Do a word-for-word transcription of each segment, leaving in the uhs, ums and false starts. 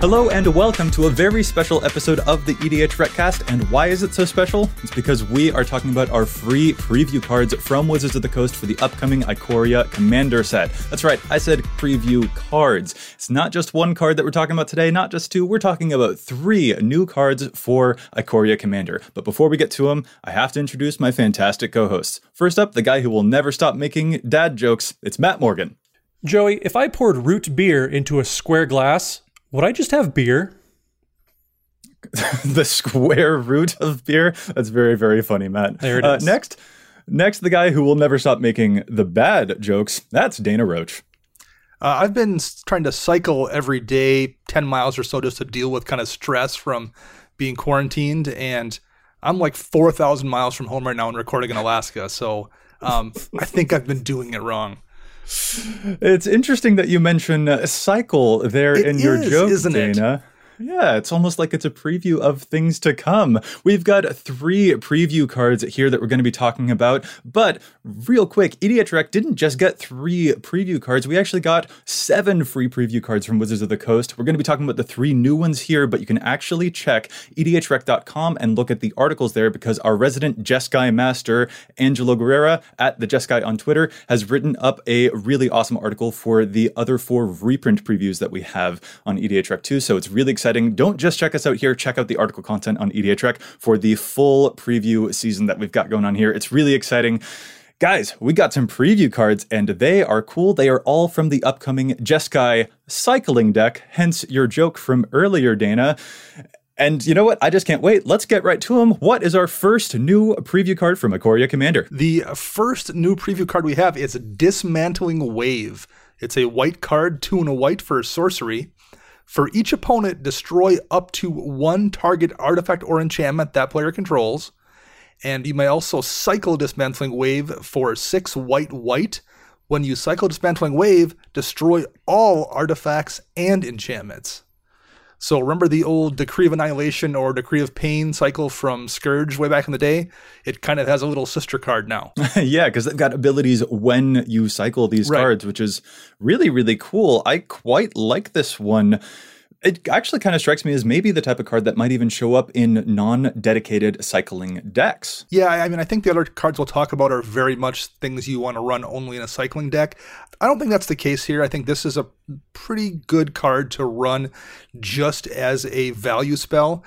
Hello and welcome to a very special episode of the EDHREC cast. And why is it so special? It's because we are talking about our free preview cards from Wizards of the Coast for the upcoming Ikoria Commander set. That's right, I said preview cards. It's not just one card that we're talking about today, not just two, we're talking about three new cards for Ikoria Commander. But before we get to them, I have to introduce my fantastic co-hosts. First up, the guy who will never stop making dad jokes, it's Matt Morgan. Joey, if I poured root beer into a square glass, would I just have beer? The square root of beer? That's very, very funny, Matt. There it uh, is. Next, next, the guy who will never stop making the bad jokes, that's Dana Roach. Uh, I've been trying to cycle every day, ten miles or so, just to deal with kind of stress from being quarantined. And I'm like four thousand miles from home right now and recording in Alaska. So um, I think I've been doing it wrong. It's interesting that you mention uh, cycle there it in is, your joke, isn't Dana. It? Yeah, it's almost like it's a preview of things to come. We've got three preview cards here that we're going to be talking about. But real quick, EDHREC didn't just get three preview cards. We actually got seven free preview cards from Wizards of the Coast. We're going to be talking about the three new ones here, but you can actually check E D H R E C dot com and look at the articles there because our resident Jeskai master, Angelo Guerrera, at the Jeskai on Twitter, has written up a really awesome article for the other four reprint previews that we have on EDHREC too. So it's really exciting. Don't just check us out here. Check out the article content on EDHREC for the full preview season that we've got going on here. It's really exciting. Guys, we got some preview cards, and they are cool. They are all from the upcoming Jeskai cycling deck, hence your joke from earlier, Dana. And you know what? I just can't wait. Let's get right to them. What is our first new preview card from Ikoria Commander? The first new preview card we have is Dismantling Wave. It's a white card, two and a white for sorcery. For each opponent, destroy up to one target artifact or enchantment that player controls. And you may also cycle Dismantling Wave for six white white. When you cycle Dismantling Wave, destroy all artifacts and enchantments. So remember the old Decree of Annihilation or Decree of Pain cycle from Scourge way back in the day? It kind of has a little sister card now. Yeah, because they've got abilities when you cycle these right. cards, which is really, really cool. I quite like this one. It actually kind of strikes me as maybe the type of card that might even show up in non-dedicated cycling decks. Yeah, I mean, I think the other cards we'll talk about are very much things you want to run only in a cycling deck. I don't think that's the case here. I think this is a pretty good card to run just as a value spell.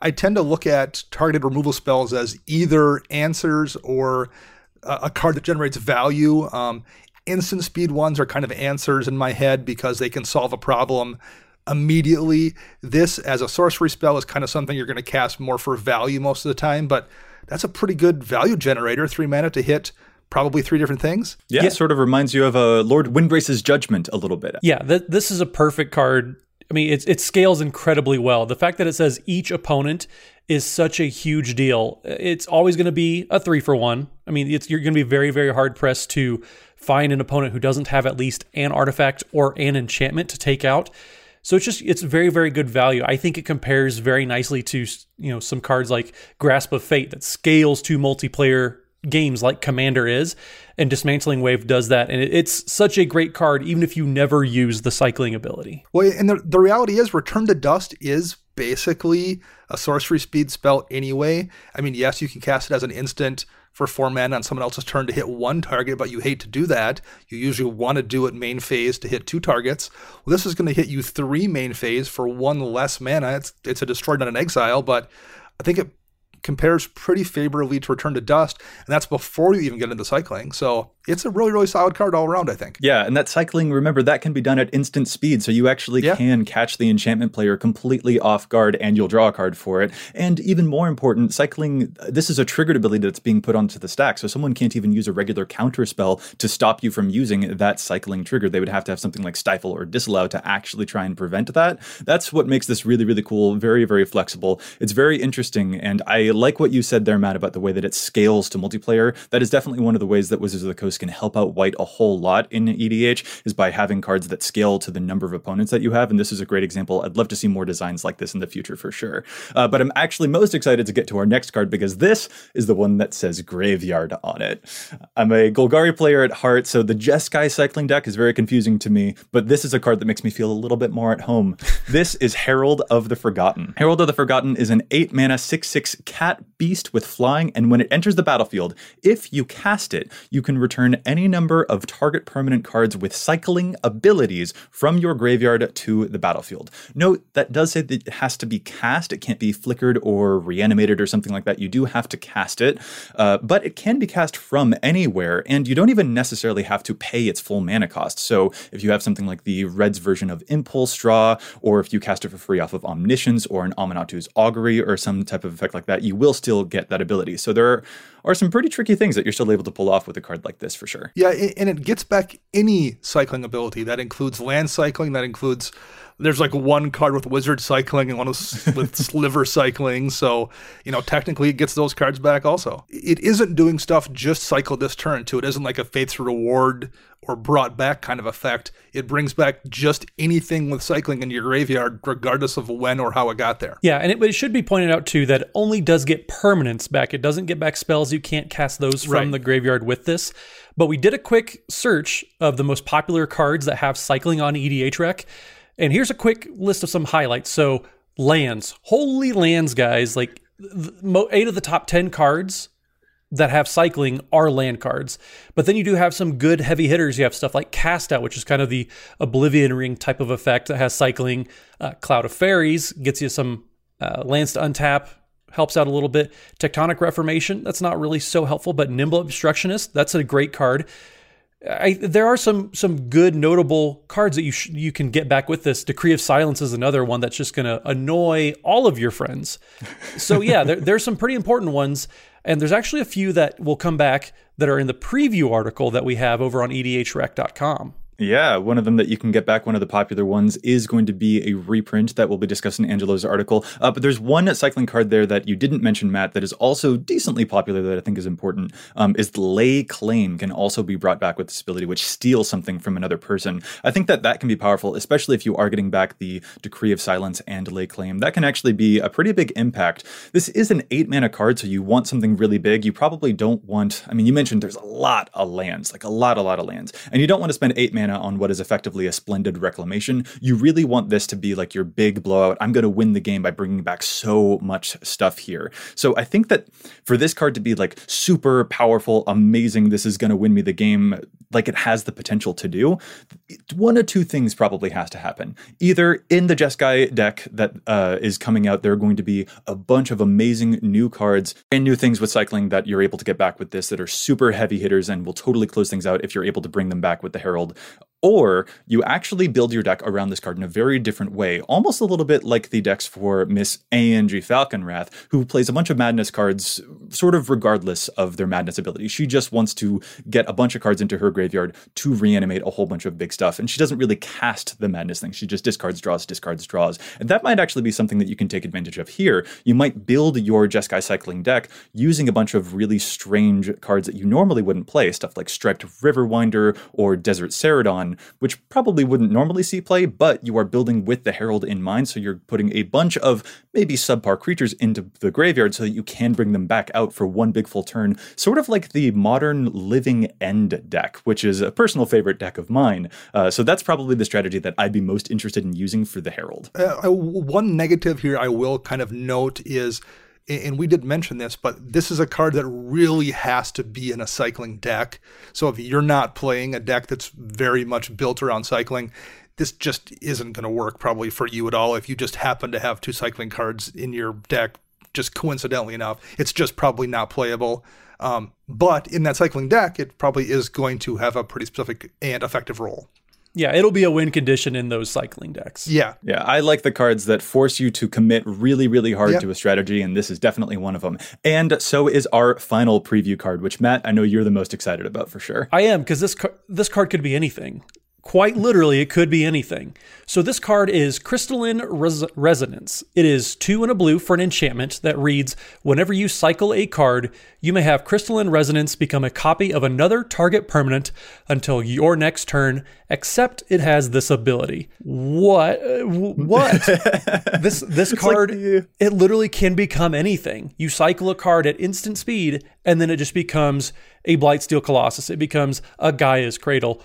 I tend to look at targeted removal spells as either answers or a card that generates value. Um, instant speed ones are kind of answers in my head because they can solve a problem immediately. This as a sorcery spell is kind of something you're going to cast more for value most of the time, but that's a pretty good value generator. Three mana to hit probably three different things. Yeah, yeah. It sort of reminds you of a uh, Lord Windgrace's Judgment a little bit. Yeah, th- this is a perfect card. I mean, it's, it scales incredibly well. The fact that it says each opponent is such a huge deal. It's always going to be a three for one. I mean, it's, you're going to be very, very hard pressed to find an opponent who doesn't have at least an artifact or an enchantment to take out. So it's just, it's very, very good value. I think it compares very nicely to, you know, some cards like Grasp of Fate that scales to multiplayer games like Commander is, and Dismantling Wave does that. And it's such a great card, even if you never use the cycling ability. Well, and the, the reality is Return to Dust is basically a sorcery speed spell anyway. I mean, yes, you can cast it as an instant for four mana on someone else's turn to hit one target, but you hate to do that. You usually want to do it main phase to hit two targets. Well, this is going to hit you three main phase for one less mana. It's it's a destroyed, not an exile, but I think it compares pretty favorably to Return to Dust, and that's before you even get into cycling. So it's a really, really solid card all around, I think. Yeah, and that cycling, remember, that can be done at instant speed, so you actually yeah. can catch the enchantment player completely off guard, and you'll draw a card for it. And even more important, cycling, this is a triggered ability that's being put onto the stack, so someone can't even use a regular counter spell to stop you from using that cycling trigger. They would have to have something like Stifle or Disallow to actually try and prevent that. That's what makes this really, really cool, very, very flexible. It's very interesting, and I like what you said there, Matt, about the way that it scales to multiplayer. That is definitely one of the ways that Wizards of the Coast can help out White a whole lot in E D H, is by having cards that scale to the number of opponents that you have. And this is a great example. I'd love to see more designs like this in the future for sure. Uh, but I'm actually most excited to get to our next card, because this is the one that says Graveyard on it. I'm a Golgari player at heart, so the Jeskai cycling deck is very confusing to me, but this is a card that makes me feel a little bit more at home. This is Herald of the Forgotten. Herald of the Forgotten is an eight mana six six cat beast with flying, and when it enters the battlefield, if you cast it, you can return any number of target permanent cards with cycling abilities from your graveyard to the battlefield. Note, that does say that it has to be cast. It can't be flickered or reanimated or something like that. You do have to cast it, uh, but it can be cast from anywhere, and you don't even necessarily have to pay its full mana cost. So if you have something like the Reds version of Impulse Draw, or if you cast it for free off of Omniscience or an Aminatou's Augury or some type of effect like that, you will still get that ability. So there are, are some pretty tricky things that you're still able to pull off with a card like this for sure. Yeah, and it gets back any cycling ability. That includes land cycling, that includes... There's like one card with wizard cycling and one with sliver cycling. So, you know, technically it gets those cards back also. It isn't doing stuff just cycle this turn too. It isn't like a Faith's Reward or brought back kind of effect. It brings back just anything with cycling in your graveyard, regardless of when or how it got there. Yeah, and it, it should be pointed out too that it only does get permanents back. It doesn't get back spells. You can't cast those from right. the graveyard with this. But we did a quick search of the most popular cards that have cycling on E D H R E C. And here's a quick list of some highlights. So lands, holy lands, guys, like eight of the top ten cards that have cycling are land cards. But then you do have some good heavy hitters. You have stuff like Cast Out, which is kind of the Oblivion Ring type of effect that has cycling. Uh, Cloud of Faeries gets you some uh, lands to untap, helps out a little bit. Tectonic Reformation, that's not really so helpful, but Nimble Obstructionist, that's a great card. I, there are some some good notable cards that you sh- you can get back with this. Decree of Silence is another one that's just going to annoy all of your friends. So yeah, there, there's some pretty important ones, and there's actually a few that will come back that are in the preview article that we have over on E D H R E C dot com. Yeah, one of them that you can get back, one of the popular ones, is going to be a reprint that we'll be discussing in Angelo's article. Uh, but there's one cycling card there that you didn't mention, Matt, that is also decently popular that I think is important, um, is Lay Claim can also be brought back with this ability, which steals something from another person. I think that that can be powerful, especially if you are getting back the Decree of Silence and Lay Claim. That can actually be a pretty big impact. This is an eight mana card, so you want something really big. You probably don't want, I mean, you mentioned there's a lot of lands, like a lot, a lot of lands, and you don't want to spend eight mana on what is effectively a Splendid Reclamation. You really want this to be like your big blowout. I'm going to win the game by bringing back so much stuff here. So I think that for this card to be like super powerful, amazing, this is going to win me the game, like it has the potential to do, one of two things probably has to happen. Either in the Jeskai deck that uh, is coming out, there are going to be a bunch of amazing new cards and new things with cycling that you're able to get back with this that are super heavy hitters and will totally close things out if you're able to bring them back with the Herald. Or you actually build your deck around this card in a very different way, almost a little bit like the decks for Miss Ang Falconwrath, who plays a bunch of madness cards sort of regardless of their madness ability. She just wants to get a bunch of cards into her graveyard to reanimate a whole bunch of big stuff, and she doesn't really cast the madness thing. She just discards, draws, discards, draws. And that might actually be something that you can take advantage of here. You might build your Jeskai cycling deck using a bunch of really strange cards that you normally wouldn't play, stuff like Striped Riverwinder or Desert Seradon, which probably wouldn't normally see play, but you are building with the Herald in mind, so you're putting a bunch of maybe subpar creatures into the graveyard so that you can bring them back out for one big full turn, sort of like the modern Living End deck, which is a personal favorite deck of mine. Uh, so that's probably the strategy that I'd be most interested in using for the Herald. Uh, one negative here I will kind of note is, and we did mention this, but this is a card that really has to be in a cycling deck. So if you're not playing a deck that's very much built around cycling, this just isn't going to work probably for you at all. If you just happen to have two cycling cards in your deck, just coincidentally enough, it's just probably not playable. Um, but in that cycling deck, it probably is going to have a pretty specific and effective role. Yeah, it'll be a win condition in those cycling decks. Yeah. Yeah, I like the cards that force you to commit really, really hard yep. to a strategy, and this is definitely one of them. And so is our final preview card, which, Matt, I know you're the most excited about for sure. I am, because this, this card could be anything. Quite literally, it could be anything. So this card is Crystalline Res- Resonance. It is two and a blue for an enchantment that reads, whenever you cycle a card, you may have Crystalline Resonance become a copy of another target permanent until your next turn, except it has this ability. What? What? This this card, like, yeah. It literally can become anything. You cycle a card at instant speed, and then it just becomes a Blightsteel Colossus. It becomes a Gaia's Cradle.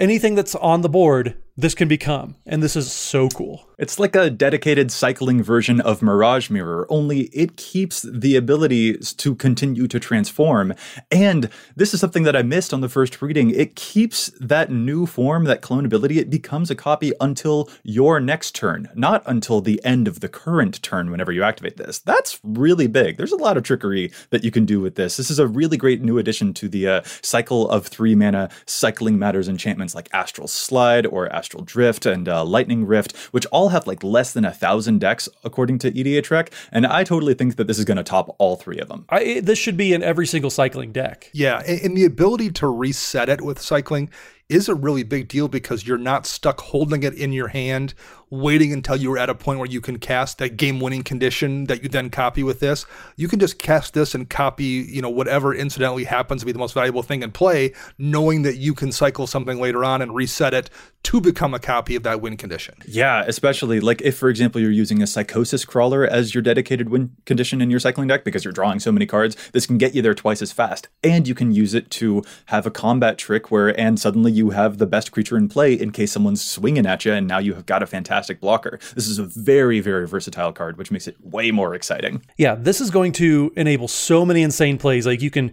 Anything that's on the board, this can become. And this is so cool. It's like a dedicated cycling version of Mirage Mirror, only it keeps the abilities to continue to transform. And this is something that I missed on the first reading. It keeps that new form, that clone ability. It becomes a copy until your next turn, not until the end of the current turn whenever you activate this. That's really big. There's a lot of trickery that you can do with this. This is a really great new addition to the uh, cycle of three mana cycling matters enchantments like Astral Slide or Astral Drift and uh, Lightning Rift, which all have like less than a thousand decks according to EDHREC, and I totally think that this is going to top all three of them. I, it, this should be in every single cycling deck. Yeah, and, and the ability to reset it with cycling is a really big deal because you're not stuck holding it in your hand, waiting until you're at a point where you can cast that game-winning condition that you then copy with this. You can just cast this and copy, you know, whatever incidentally happens to be the most valuable thing in play, knowing that you can cycle something later on and reset it to become a copy of that win condition. Yeah, especially like if, for example, you're using a Psychosis Crawler as your dedicated win condition in your cycling deck because you're drawing so many cards, this can get you there twice as fast. And you can use it to have a combat trick where, and suddenly you have the best creature in play in case someone's swinging at you, and now you have got a fantastic blocker. This is a very, very versatile card, which makes it way more exciting. Yeah, this is going to enable so many insane plays. Like, you can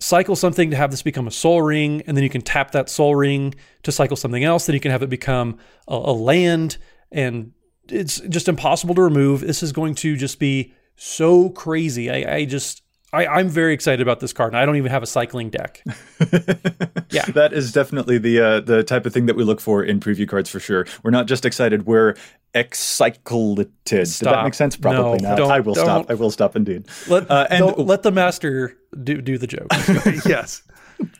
cycle something to have this become a Soul Ring, and then you can tap that Soul Ring to cycle something else. Then you can have it become a, a land, and it's just impossible to remove. This is going to just be so crazy. I, I just... I, I'm very excited about this card, and I don't even have a cycling deck. Yeah, that is definitely the uh, the type of thing that we look for in preview cards for sure. We're not just excited; we're excited. Did that make sense? Probably no, not. Don't, I will don't. stop. I will stop. Indeed. Let uh, and oh. let the master do do the joke. Yes.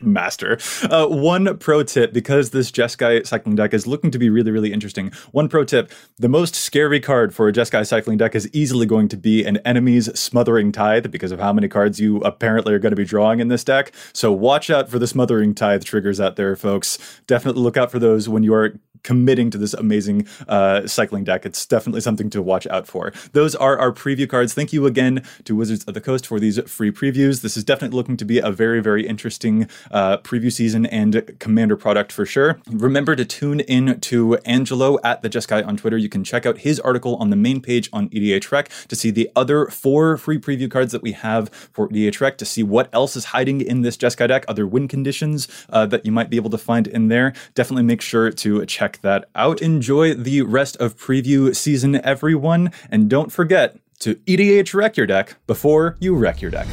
Master. Uh, one pro tip, because this Jeskai cycling deck is looking to be really, really interesting. One pro tip, the most scary card for a Jeskai cycling deck is easily going to be an enemy's Smothering Tithe because of how many cards you apparently are going to be drawing in this deck. So watch out for the Smothering Tithe triggers out there, folks. Definitely look out for those when you are committing to this amazing uh, cycling deck. It's definitely something to watch out for. Those are our preview cards. Thank you again to Wizards of the Coast for these free previews. This is definitely looking to be a very, very interesting uh, preview season and Commander product for sure. Remember to tune in to Angelo at the Jeskai on Twitter. You can check out his article on the main page on EDHREC to see the other four free preview cards that we have for EDHREC, to see what else is hiding in this Jeskai deck, other win conditions uh, that you might be able to find in there. Definitely make sure to check that out. Enjoy the rest of preview season, everyone, and don't forget to EDHREC your deck before you wreck your deck.